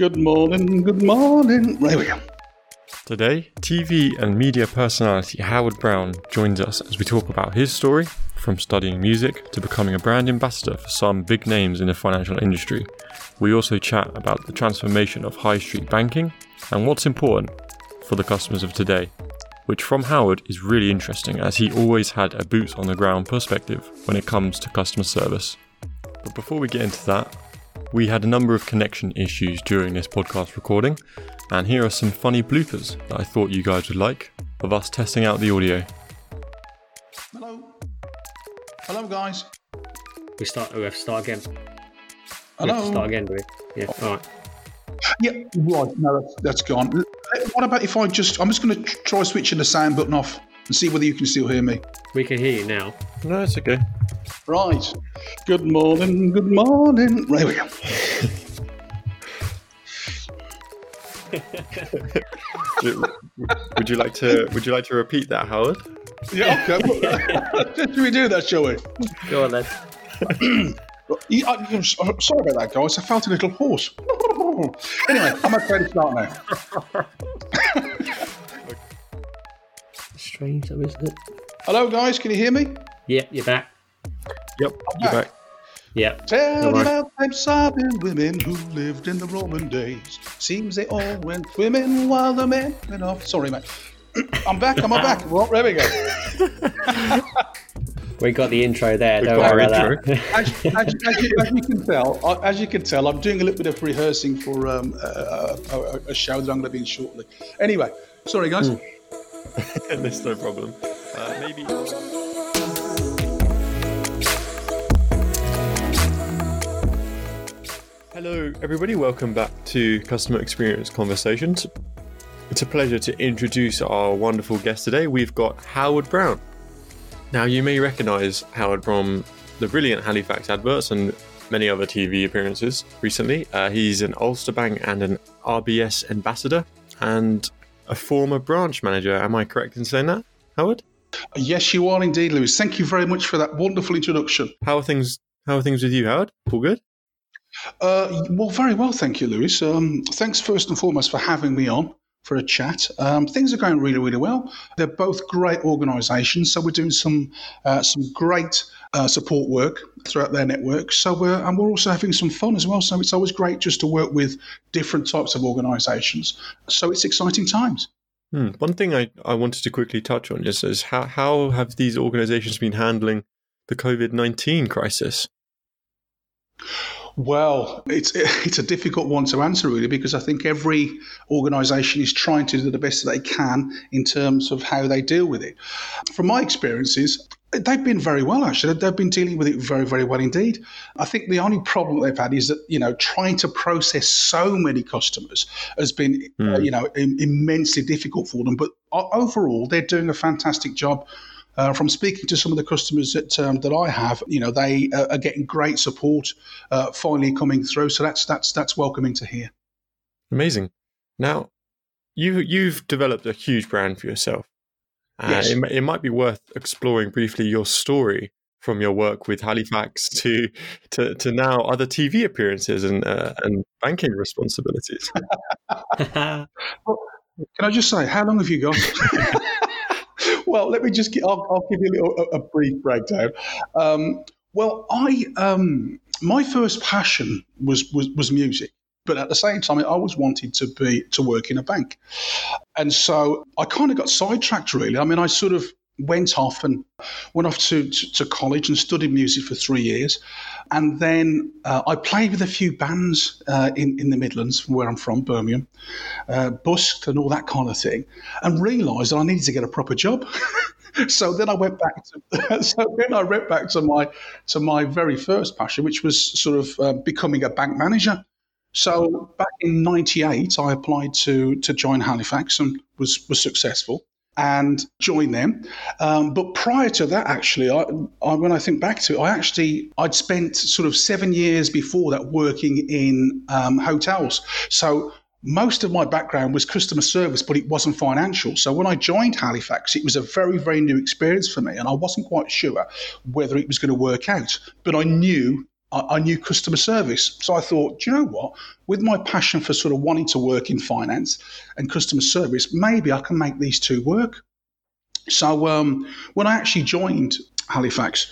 Good morning. There we go. Today, TV and media personality Howard Brown joins us as we talk about his story, from studying music to becoming a brand ambassador for some big names in the financial industry. We also chat about the transformation of high street banking and what's important for the customers of today, which from Howard is really interesting as he always had a boots on the ground perspective when it comes to customer service. But before we get into that, we had a number of connection issues during this podcast recording, and here are some funny bloopers that I thought you guys would like of us testing out the audio. Hello guys. We have to start again. Hello. We have to start again, do we? Yeah, all right. Yeah, right, no, that's gone. What about if I'm just going to try switching the sound button off and see whether you can still hear me. We can hear you now. No, it's okay. Right. Good morning. There we go. Would you like to repeat that, Howard? Yeah, okay. Should we do that, shall we? Go on, then. I'm sorry about that, guys. I felt a little hoarse. Anyway, I'm okay to start now. Strange, though, isn't it? Hello, guys. Can you hear me? Yeah, you're back. Yep, you're back. Yep. Tell about them sobbing women who lived in the Roman days. Seems they all went swimming while the men went off. Sorry, mate. I'm back. Well, there we go. We got the intro there. Don't worry about that. As you can tell, I'm doing a little bit of rehearsing for a show that I'm going to be in shortly. Anyway, sorry guys. That's no problem. Maybe. Hello, everybody. Welcome back to Customer Experience Conversations. It's a pleasure to introduce our wonderful guest today. We've got Howard Brown. Now, you may recognise Howard from the brilliant Halifax adverts and many other TV appearances recently. He's an Ulster Bank and an RBS ambassador and a former branch manager. Am I correct in saying that, Howard? Yes, you are indeed, Lewis. Thank you very much for that wonderful introduction. How are things with you, Howard? All good? Well, very well, thank you, Lewis. Thanks first and foremost for having me on for a chat. Things are going really, really well. They're both great organisations, so we're doing some great support work throughout their network. So we're also having some fun as well. So it's always great just to work with different types of organisations. So it's exciting times. One thing I wanted to quickly touch on just is how have these organisations been handling the COVID-19 crisis? Well, it's a difficult one to answer, really, because I think every organisation is trying to do the best that they can in terms of how they deal with it. From my experiences, they've been very well, actually. They've been dealing with it very, very well indeed. I think the only problem they've had is that, trying to process so many customers has been, immensely difficult for them. But overall, they're doing a fantastic job. From speaking to some of the customers that I have, they are getting great support finally coming through. So that's welcoming to hear. Amazing. Now, you've developed a huge brand for yourself. Yes. It might be worth exploring briefly your story from your work with Halifax to now other TV appearances and banking responsibilities. Can I just say, how long have you got? Well, let me just I'll give you a brief breakdown. My first passion was music, but at the same time, I always wanted to work in a bank, and so I kind of got sidetracked. Really, I mean, I sort of went off to college and studied music for 3 years, and then I played with a few bands in the Midlands, from where I'm from, Birmingham, busked and all that kind of thing, and realised that I needed to get a proper job. So then I went back to my very first passion, which was sort of becoming a bank manager. So back in '98, I applied to join Halifax and was successful. And join them. But prior to that, actually, when I think back to it, I'd spent sort of 7 years before that working in hotels. So most of my background was customer service, but it wasn't financial. So when I joined Halifax, it was a very, very new experience for me. And I wasn't quite sure whether it was going to work out. But I knew I knew customer service. So I thought, do you know what? With my passion for sort of wanting to work in finance and customer service, maybe I can make these two work. So when I actually joined Halifax,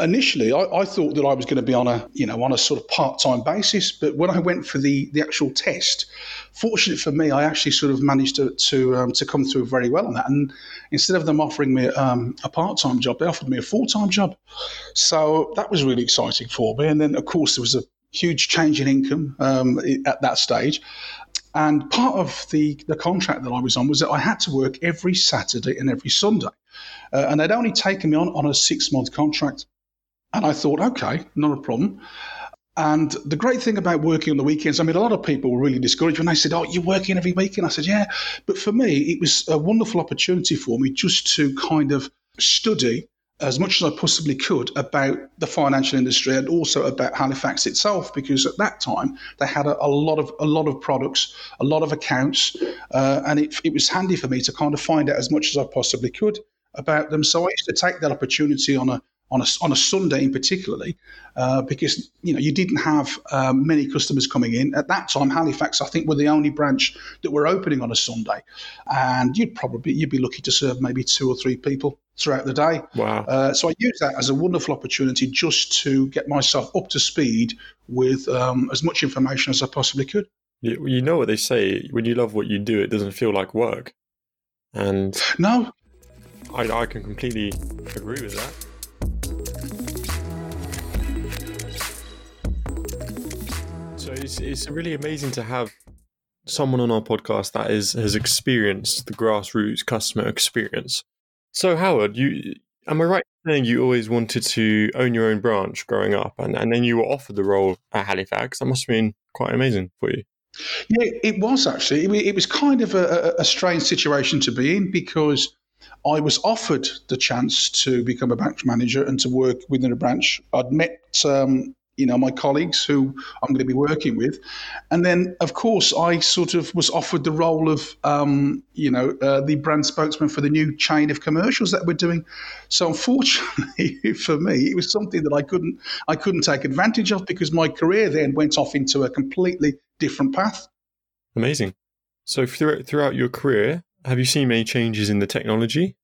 initially I thought that I was going to be on a sort of part-time basis. But when I went for the actual test, fortunately for me, I actually sort of managed to come through very well on that. And instead of them offering me a part-time job, they offered me a full-time job. So that was really exciting for me. And then, of course, there was a huge change in income at that stage. And part of the contract that I was on was that I had to work every Saturday and every Sunday. And they'd only taken me on a 6-month contract. And I thought, okay, not a problem. And the great thing about working on the weekends, I mean, a lot of people were really discouraged when they said, oh, you're working every weekend? I said, yeah. But for me, it was a wonderful opportunity for me just to kind of study as much as I possibly could about the financial industry and also about Halifax itself, because at that time they had a lot of products, a lot of accounts, and it was handy for me to kind of find out as much as I possibly could about them. So I used to take that opportunity on a Sunday in particularly, because you didn't have many customers coming in. At that time, Halifax, I think, were the only branch that were opening on a Sunday. And you'd be lucky to serve maybe 2 or 3 people throughout the day. Wow. So I used that as a wonderful opportunity just to get myself up to speed with as much information as I possibly could. You know what they say, when you love what you do, it doesn't feel like work. And no, I can completely agree with that. It's really amazing to have someone on our podcast that has experienced the grassroots customer experience. So Howard, am I right in saying you always wanted to own your own branch growing up, and then you were offered the role at Halifax? That must have been quite amazing for you. Yeah, it was actually. It was kind of a strange situation to be in, because I was offered the chance to become a branch manager and to work within a branch. I'd met my colleagues who I'm going to be working with. And then, of course, I sort of was offered the role of, the brand spokesman for the new chain of commercials that we're doing. So unfortunately for me, it was something that I couldn't take advantage of, because my career then went off into a completely different path. Amazing. So throughout your career, have you seen many changes in the technology?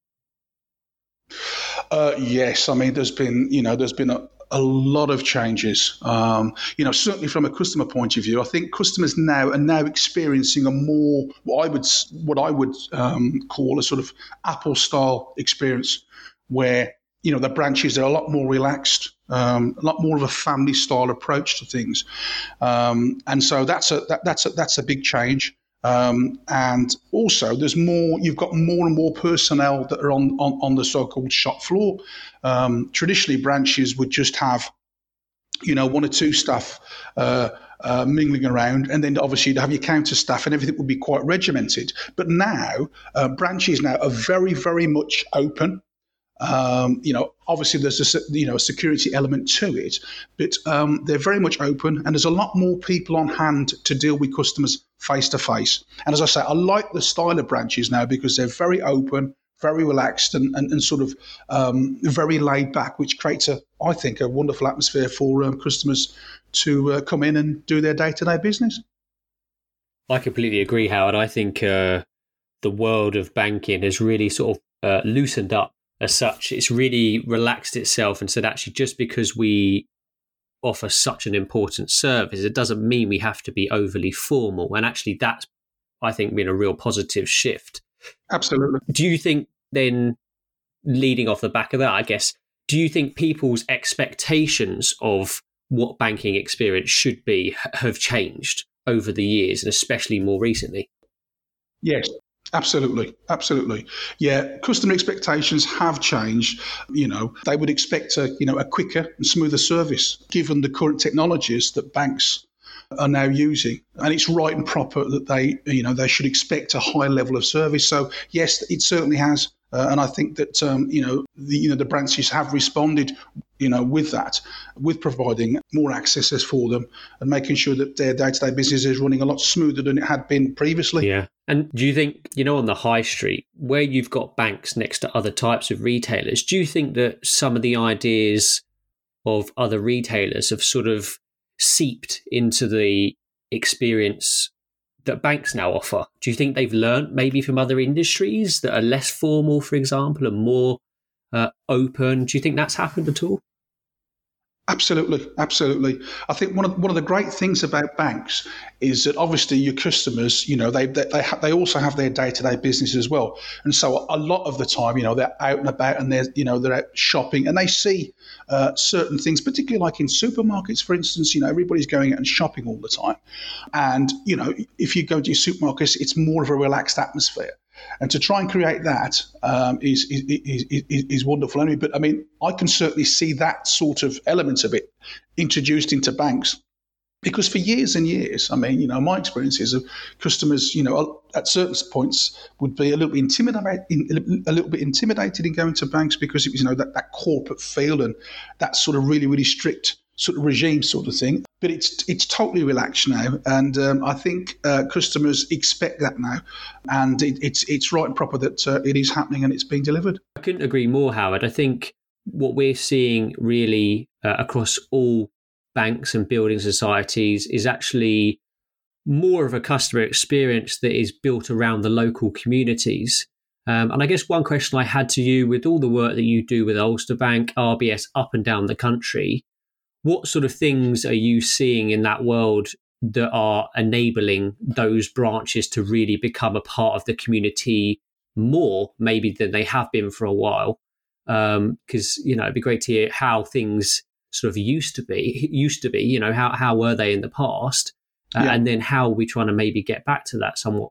Yes. I mean, there's been a lot of changes, certainly from a customer point of view. I think customers now are experiencing a more what I would call a sort of Apple-style experience, where the branches are a lot more relaxed, a lot more of a family-style approach to things, and so that's a big change. And also, there's more. You've got more and more personnel that are on the so-called shop floor. Traditionally, branches would just have, 1 or 2 staff mingling around, and then obviously you'd have your counter staff, and everything would be quite regimented. But now, branches now are very, very much open. Obviously there's a security element to it, but they're very much open, and there's a lot more people on hand to deal with customers face to face. And as I say, I like the style of branches now, because they're very open, very relaxed, and sort of very laid back, which creates I think a wonderful atmosphere for customers to come in and do their day-to-day business. I completely agree, Howard. I think the world of banking has really sort of loosened up. As such, it's really relaxed itself and said, actually, just because we offer such an important service, it doesn't mean we have to be overly formal. And actually, that's, I think, been a real positive shift. Absolutely. Do you think then, leading off the back of that, I guess, do you think people's expectations of what banking experience should be have changed over the years, and especially more recently? Yes. Absolutely. Yeah, customer expectations have changed. They would expect a quicker and smoother service, given the current technologies that banks are now using. And it's right and proper that they should expect a high level of service. So yes, it certainly has. And I think that the branches have responded with that, with providing more accesses for them and making sure that their day-to-day business is running a lot smoother than it had been previously. Yeah. And do you think, on the high street, where you've got banks next to other types of retailers, do you think that some of the ideas of other retailers have sort of seeped into the experience that banks now offer? Do you think they've learned maybe from other industries that are less formal, for example, and more open? Do you think that's happened at all? Absolutely. I think one of the great things about banks is that obviously your customers, you know, they also have their day-to-day business as well, and so a lot of the time, you know, they're out and about and they're out shopping and they see certain things, particularly like in supermarkets, for instance. You know, everybody's going out and shopping all the time, and you know, if you go to your supermarkets, it's more of a relaxed atmosphere. And to try and create that is wonderful. But I mean, I can certainly see that sort of element of it introduced into banks, because for years and years, I mean, you know, my experiences of customers, you know, at certain points would be a little bit intimidated in going to banks, because it was, you know, that corporate feel and that sort of really, really strict sort of regime sort of thing. But it's totally relaxed now, and I think customers expect that now, and it's right and proper that it is happening and it's being delivered. I couldn't agree more, Howard. I think what we're seeing really across all banks and building societies is actually more of a customer experience that is built around the local communities. And I guess one question I had to you, with all the work that you do with Ulster Bank, RBS up and down the country, what sort of things are you seeing in that world that are enabling those branches to really become a part of the community more, maybe, than they have been for a while? Because, you know, it'd be great to hear how things sort of used to be, you know, how were they in the past? Yeah. And then how are we trying to maybe get back to that somewhat?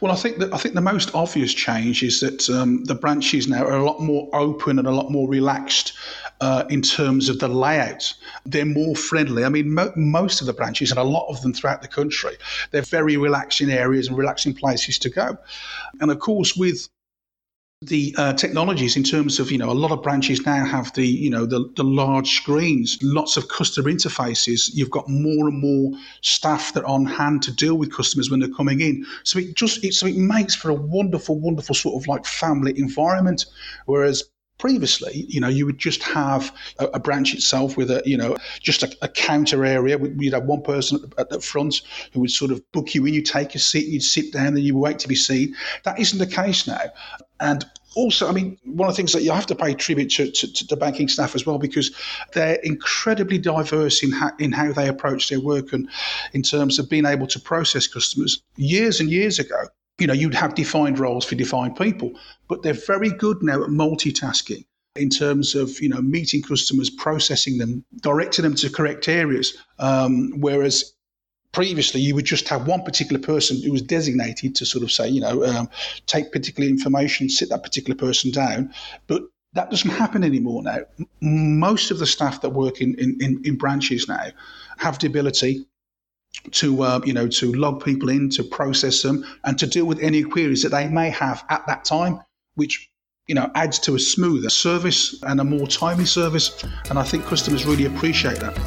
Well, I think the most obvious change is that the branches now are a lot more open and a lot more relaxed in terms of the layout. They're more friendly. I mean, most of the branches, and a lot of them throughout the country, they're very relaxing areas and relaxing places to go. And of course, with the technologies, in terms of, you know, a lot of branches now have the, you know, the large screens, lots of customer interfaces. You've got more and more staff that are on hand to deal with customers when they're coming in. So it makes for a wonderful sort of like family environment. Whereas previously, you know, you would just have a branch itself with a counter area. You'd have one person at the front who would sort of book you in. You take a seat, you'd sit down, then you wait to be seen. That isn't the case now. And also, I mean, one of the things that you have to pay tribute to the banking staff as well, because they're incredibly diverse in how they approach their work and in terms of being able to process customers. Years and years ago, you know, you'd have defined roles for defined people, but they're very good now at multitasking in terms of, you know, meeting customers, processing them, directing them to correct areas, whereas previously, you would just have one particular person who was designated to sort of say, you know, take particular information, sit that particular person down. But that doesn't happen anymore now. Most of the staff that work in branches now have the ability to, you know, to log people in, to process them, and to deal with any queries that they may have at that time, which, you know, adds to a smoother service and a more timely service. And I think customers really appreciate that.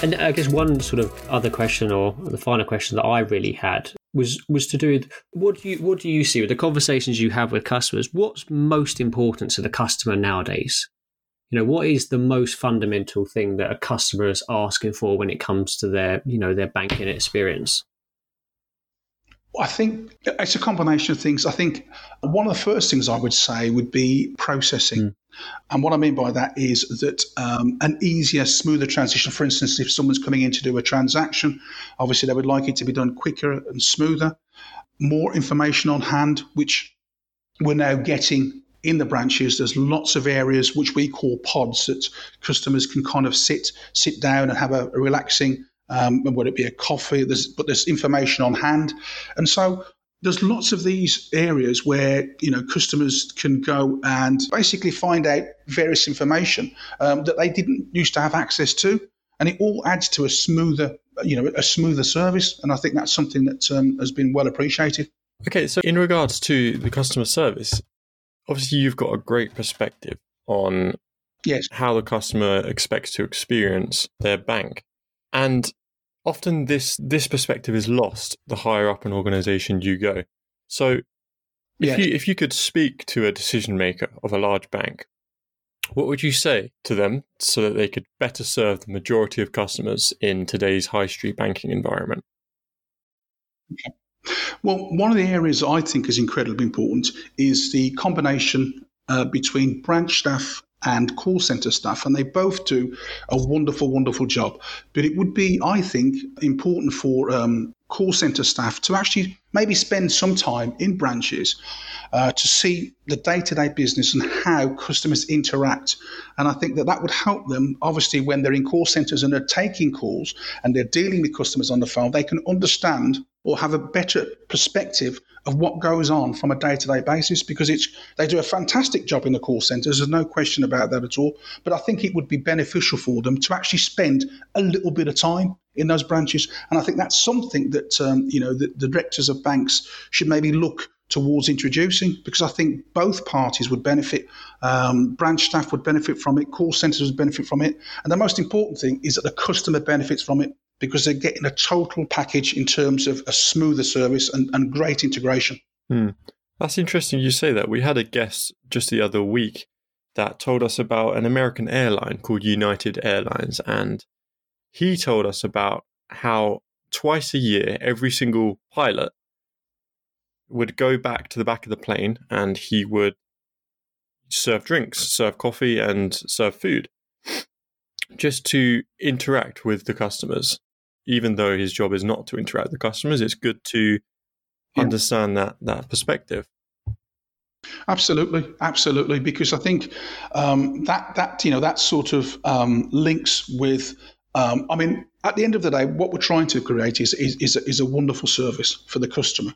And I guess one sort of other question, or the final question that I really had, was to do with what do you see with the conversations you have with customers? What's most important to the customer nowadays? You know, what is the most fundamental thing that a customer is asking for when it comes to their, you know, their banking experience? I think it's a combination of things. I think one of the first things I would say would be processing. And what I mean by that is that an easier, smoother transition. For instance, if someone's coming in to do a transaction, obviously they would like it to be done quicker and smoother, more information on hand, which we're now getting in the branches. There's lots of areas which we call pods that customers can kind of sit down and have a relaxing, whether it be a coffee, there's information on hand. And so there's lots of these areas where, you know, customers can go and basically find out various information that they didn't used to have access to. And it all adds to a smoother service. And I think that's something that has been well appreciated. Okay, so in regards to the customer service, obviously you've got a great perspective on how the customer expects to experience their bank. And Often this perspective is lost the higher up an organisation you go. So if you could speak to a decision maker of a large bank, what would you say to them so that they could better serve the majority of customers in today's high street banking environment? Well, one of the areas I think is incredibly important is the combination between branch staff and call centre staff, and they both do a wonderful, wonderful job. But it would be, I think, important for call centre staff to actually maybe spend some time in branches to see the day-to-day business and how customers interact. And I think that would help them, obviously, when they're in call centres and they're taking calls and they're dealing with customers on the phone, they can understand or have a better perspective of what goes on from a day-to-day basis, because they do a fantastic job in the call centres. There's no question about that at all. But I think it would be beneficial for them to actually spend a little bit of time in those branches. And I think that's something that the directors of banks should maybe look towards introducing, because I think both parties would benefit. Branch staff would benefit from it, call centres would benefit from it. And the most important thing is that the customer benefits from it, because they're getting a total package in terms of a smoother service and great integration. That's interesting you say that. We had a guest just the other week that told us about an American airline called United Airlines, and he told us about how twice a year, every single pilot would go back to the back of the plane and he would serve drinks, serve coffee and serve food, just to interact with the customers. Even though his job is not to interact with the customers, it's good to understand that perspective. Absolutely, because I think that links with. At the end of the day, what we're trying to create is a wonderful service for the customer.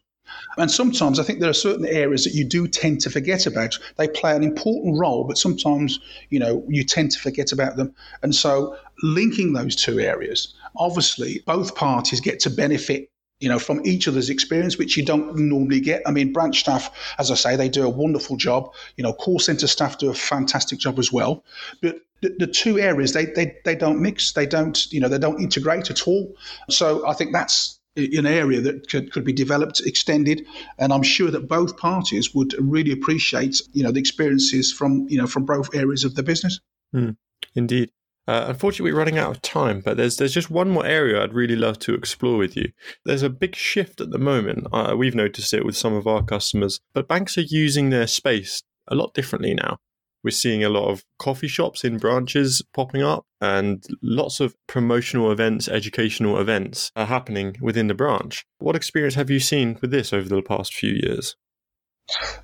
And sometimes I think there are certain areas that you do tend to forget about. They play an important role, but sometimes, you tend to forget about them. And so linking those two areas, obviously both parties get to benefit, from each other's experience, which you don't normally get. I mean, branch staff, as I say, they do a wonderful job. Call centre staff do a fantastic job as well. But the two areas, they don't mix. They don't integrate at all. So I think that's an area that could be developed, extended, and I'm sure that both parties would really appreciate, the experiences from both areas of the business. Indeed. Unfortunately, we're running out of time, but there's just one more area I'd really love to explore with you. There's a big shift at the moment. We've noticed it with some of our customers, but banks are using their space a lot differently now. We're seeing a lot of coffee shops in branches popping up, and lots of promotional events, educational events are happening within the branch. What experience have you seen with this over the past few years?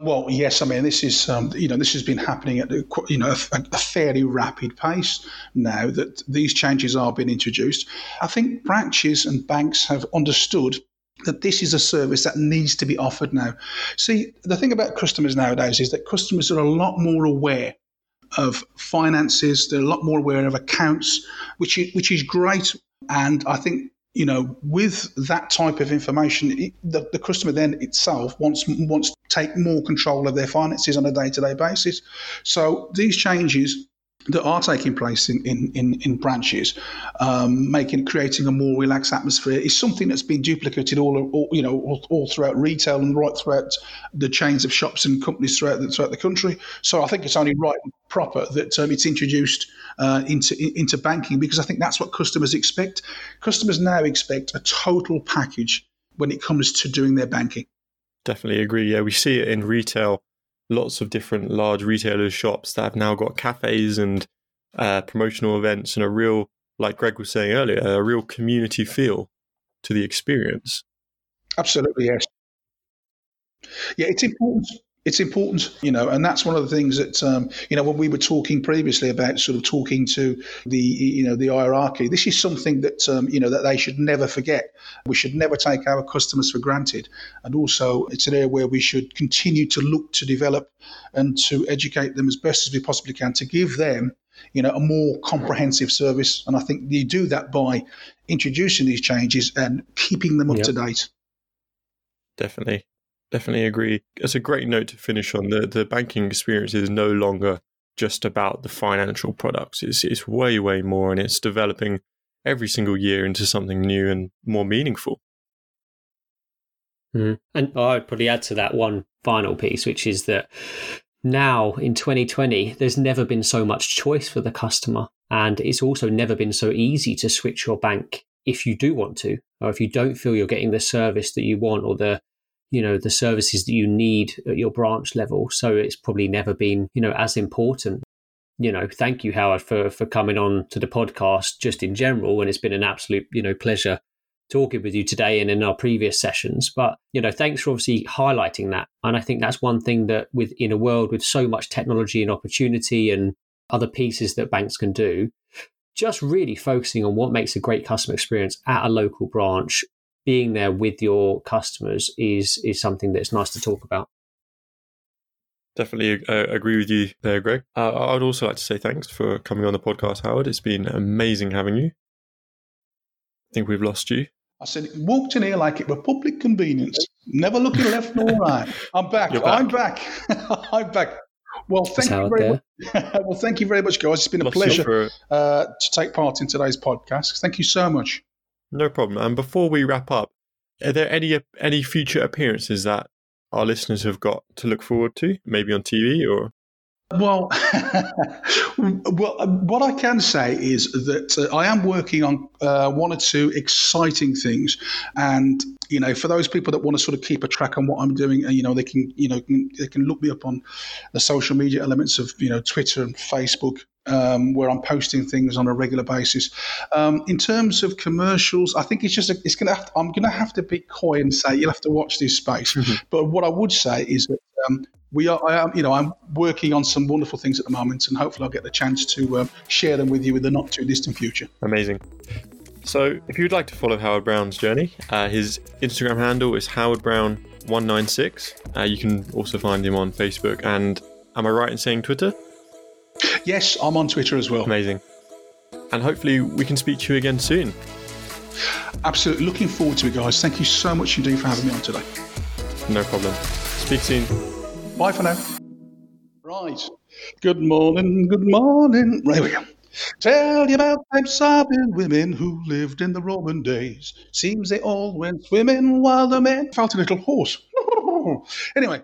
Well, yes, I mean, this is this has been happening at a fairly rapid pace now that these changes are being introduced. I think branches and banks have understood that this is a service that needs to be offered now. See, the thing about customers nowadays is that customers are a lot more aware of finances. They're a lot more aware of accounts, which is great. And I think, with that type of information, the customer then itself wants to take more control of their finances on a day-to-day basis. So these changes that are taking place in branches, creating a more relaxed atmosphere, is something that's been duplicated all throughout retail and right throughout the chains of shops and companies throughout the country. So I think it's only right and proper that it's introduced into banking, because I think that's what customers expect. Customers now expect a total package when it comes to doing their banking. Definitely agree. Yeah, we see it in retail. Lots of different large retailers' shops that have now got cafes and promotional events and a real, like Greg was saying earlier, a real community feel to the experience. Absolutely, yes. Yeah, it's important. It's important, and that's one of the things that, when we were talking previously about sort of talking to the hierarchy, this is something that, that they should never forget. We should never take our customers for granted. And also it's an area where we should continue to look to develop and to educate them as best as we possibly can to give them, a more comprehensive service. And I think you do that by introducing these changes and keeping them up to date. Definitely. Definitely agree. It's a great note to finish on. The banking experience is no longer just about the financial products. It's way more, and it's developing every single year into something new and more meaningful. Mm. And I would probably add to that one final piece, which is that now in 2020, there's never been so much choice for the customer. And it's also never been so easy to switch your bank if you do want to, or if you don't feel you're getting the service that you want or the, you know, the services that you need at your branch level. So it's probably never been, you know, as important. You know, thank you, Howard, for coming on to the podcast just in general. And it's been an absolute, you know, pleasure talking with you today and in our previous sessions. But, you know, thanks for obviously highlighting that. And I think that's one thing that in a world with so much technology and opportunity and other pieces that banks can do, just really focusing on what makes a great customer experience at a local branch, being there with your customers is something that's nice to talk about. Definitely agree with you there, Greg. I would also like to say thanks for coming on the podcast, Howard. It's been amazing having you. I think we've lost you. I said, it walked in here like it were public convenience, never looking left nor right. I'm back. I'm back. Well, thank you very much. Well, thank you very much, guys. It's been a pleasure to take part in today's podcast. Thank you so much. No problem. And before we wrap up, are there any future appearances that our listeners have got to look forward to, maybe on TV or? Well, what I can say is that I am working on one or two exciting things, and you know, for those people that want to sort of keep a track on what I'm doing, you know, they can look me up on the social media elements of, you know, Twitter and Facebook, where I'm posting things on a regular basis. In terms of commercials, I think I'm gonna have to be coy and say you'll have to watch this space. Mm-hmm. But what I would say is that. I'm working on some wonderful things at the moment, and hopefully I'll get the chance to share them with you in the not too distant future. Amazing. So if you'd like to follow Howard Brown's journey, his Instagram handle is howardbrown196. You can also find him on Facebook, and am I right in saying Twitter? Yes, I'm on Twitter as well. Amazing. And hopefully we can speak to you again soon. Absolutely. Looking forward to it, guys. Thank you so much indeed for having me on today. No problem. Speak soon. Bye for now. Right. Good morning, good morning. Right, here we go. Tell you about them sobbing women who lived in the Roman days. Seems they all went swimming while the men felt a little hoarse. Anyway.